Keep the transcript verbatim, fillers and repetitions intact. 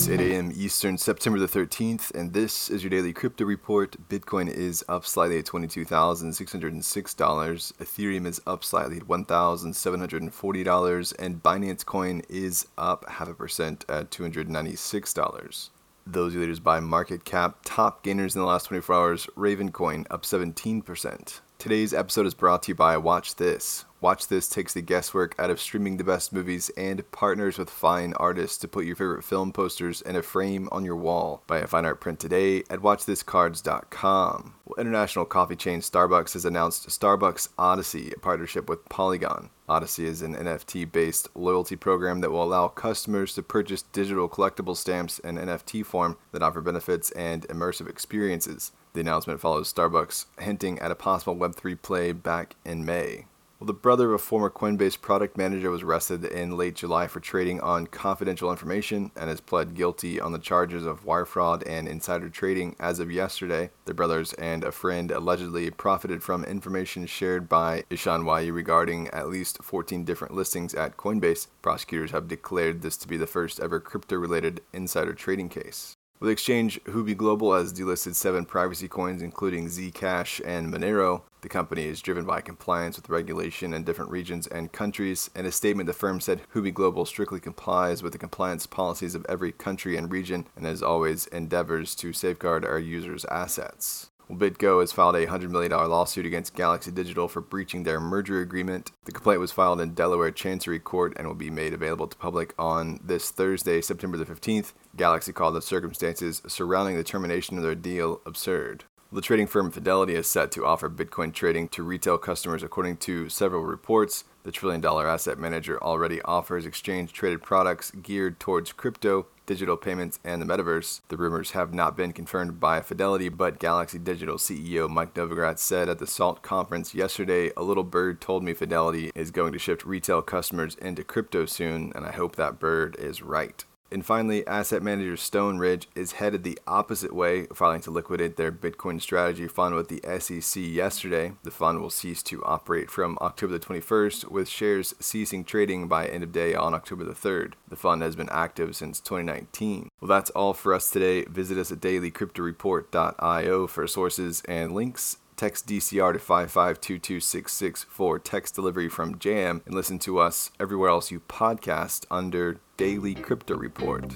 It's eight a.m. Eastern, September the thirteenth, and this is your daily crypto report. Bitcoin is up slightly at twenty-two thousand six hundred six dollars. Ethereum is up slightly at one thousand seven hundred forty dollars, and Binance Coin is up half a percent at two hundred ninety-six dollars. Those are leaders by market cap. Top gainers in the last twenty-four hours, Raven Coin up seventeen percent. Today's episode is brought to you by Watch This. Watch This takes the guesswork out of streaming the best movies and partners with fine artists to put your favorite film posters in a frame on your wall. Buy a fine art print today at Watch This Cards dot com. Well, international coffee chain Starbucks has announced Starbucks Odyssey, a partnership with Polygon. Odyssey is an N F T-based loyalty program that will allow customers to purchase digital collectible stamps in N F T form that offer benefits and immersive experiences. The announcement follows Starbucks hinting at a possible Web three play back in May. Well, the brother of a former Coinbase product manager was arrested in late July for trading on confidential information and has pled guilty on the charges of wire fraud and insider trading as of yesterday. The brothers and a friend allegedly profited from information shared by Ishan Wahi regarding at least fourteen different listings at Coinbase. Prosecutors have declared this to be the first ever crypto-related insider trading case. Well, the exchange Huobi Global has delisted seven privacy coins, including Zcash and Monero. The company is driven by compliance with regulation in different regions and countries. In a statement, the firm said Huobi Global strictly complies with the compliance policies of every country and region and, as always, endeavors to safeguard our users' assets. Well, BitGo has filed a one hundred million dollars lawsuit against Galaxy Digital for breaching their merger agreement. The complaint was filed in Delaware Chancery Court and will be made available to public on this Thursday, September the fifteenth. Galaxy called the circumstances surrounding the termination of their deal absurd. The trading firm Fidelity is set to offer Bitcoin trading to retail customers, according to several reports. The trillion-dollar asset manager already offers exchange-traded products geared towards crypto, digital payments, and the metaverse. The rumors have not been confirmed by Fidelity, but Galaxy Digital C E O Mike Novogratz said at the SALT conference yesterday, "A little bird told me Fidelity is going to shift retail customers into crypto soon, and I hope that bird is right." And finally, asset manager Stone Ridge is headed the opposite way, filing to liquidate their Bitcoin strategy fund with the S E C yesterday. The fund will cease to operate from October the twenty-first, with shares ceasing trading by end of day on October the third. The fund has been active since twenty nineteen. Well, that's all for us today. Visit us at daily crypto report dot io for sources and links. Text D C R to five five two two six six for text delivery from Jam, and listen to us everywhere else you podcast under Daily Crypto Report.